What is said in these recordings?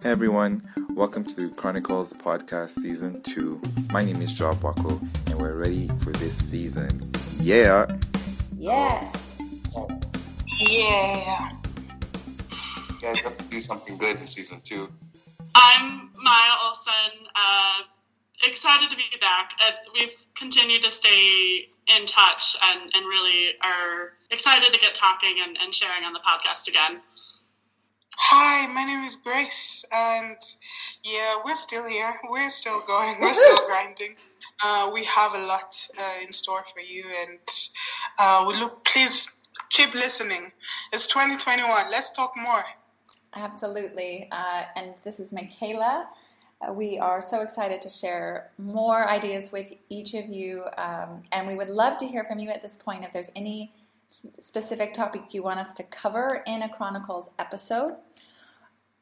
Hey everyone, welcome to the Chronicles Podcast Season 2. My name is Jarb, and we're ready for this season. Yeah! Yeah! Yeah! You guys have to do something good in Season 2. I'm Maya Olsen, excited to be back. We've continued to stay in touch and really are excited to get talking and sharing on the podcast again. Hi, my name is Grace, and yeah, we're still here. We're still going. We're still grinding. We have a lot in store for you, and please keep listening. It's 2021. Let's talk more. Absolutely. And this is Michaela. We are so excited to share more ideas with each of you, and we would love to hear from you at this point if there's any specific topic you want us to cover in a Chronicles episode.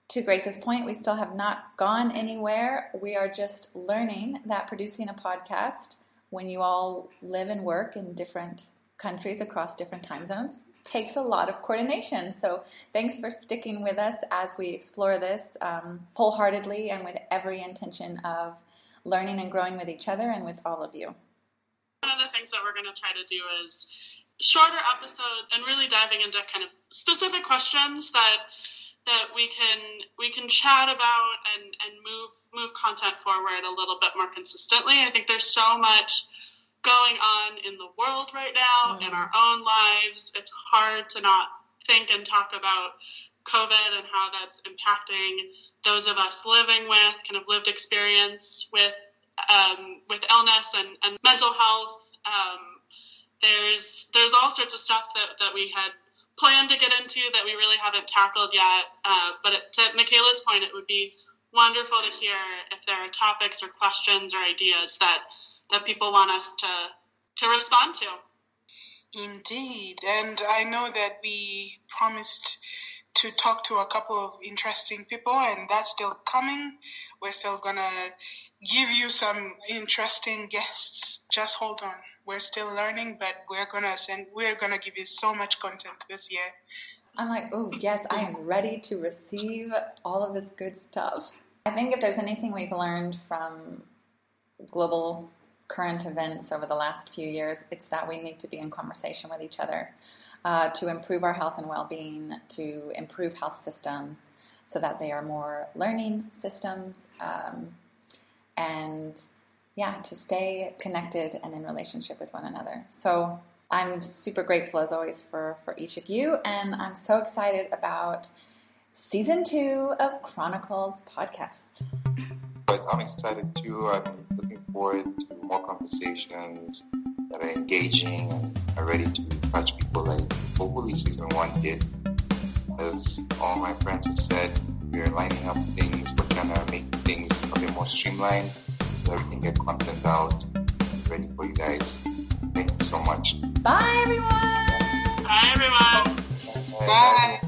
To Grace's point, we still have not gone anywhere. We are just learning that producing a podcast when you all live and work in different countries across different time zones takes a lot of coordination. So thanks for sticking with us as we explore this wholeheartedly and with every intention of learning and growing with each other and with all of you. One of the things that we're going to try to do is shorter episodes and really diving into kind of specific questions that we can chat about and move content forward a little bit more consistently. I think there's so much going on in the world right now, in our own lives. It's hard to not think and talk about COVID and how that's impacting those of us living with kind of lived experience with illness and mental health. There's all sorts of stuff that we had planned to get into that we really haven't tackled yet. But to Michaela's point, it would be wonderful to hear if there are topics or questions or ideas that people want us to respond to. Indeed. And I know that we promised to talk to a couple of interesting people, and that's still coming. We're still going to give you some interesting guests. Just hold on. We're still learning, but we're gonna give you so much content this year. I'm like, oh yes, I am ready to receive all of this good stuff. I think if there's anything we've learned from global current events over the last few years, it's that we need to be in conversation with each other to improve our health and well-being, to improve health systems so that they are more learning systems, and yeah, to stay connected and in relationship with one another. So I'm super grateful, as always, for each of you. And I'm so excited about Season 2 of Chronicles Podcast. But I'm excited, too. I'm looking forward to more conversations that are engaging and are ready to touch people like hopefully Season 1 did. As all my friends have said, we're lining up things. We're trying to make things a bit more streamlined, so everything get content out, ready for you guys. Thank you so much. Bye everyone. Bye everyone. Bye.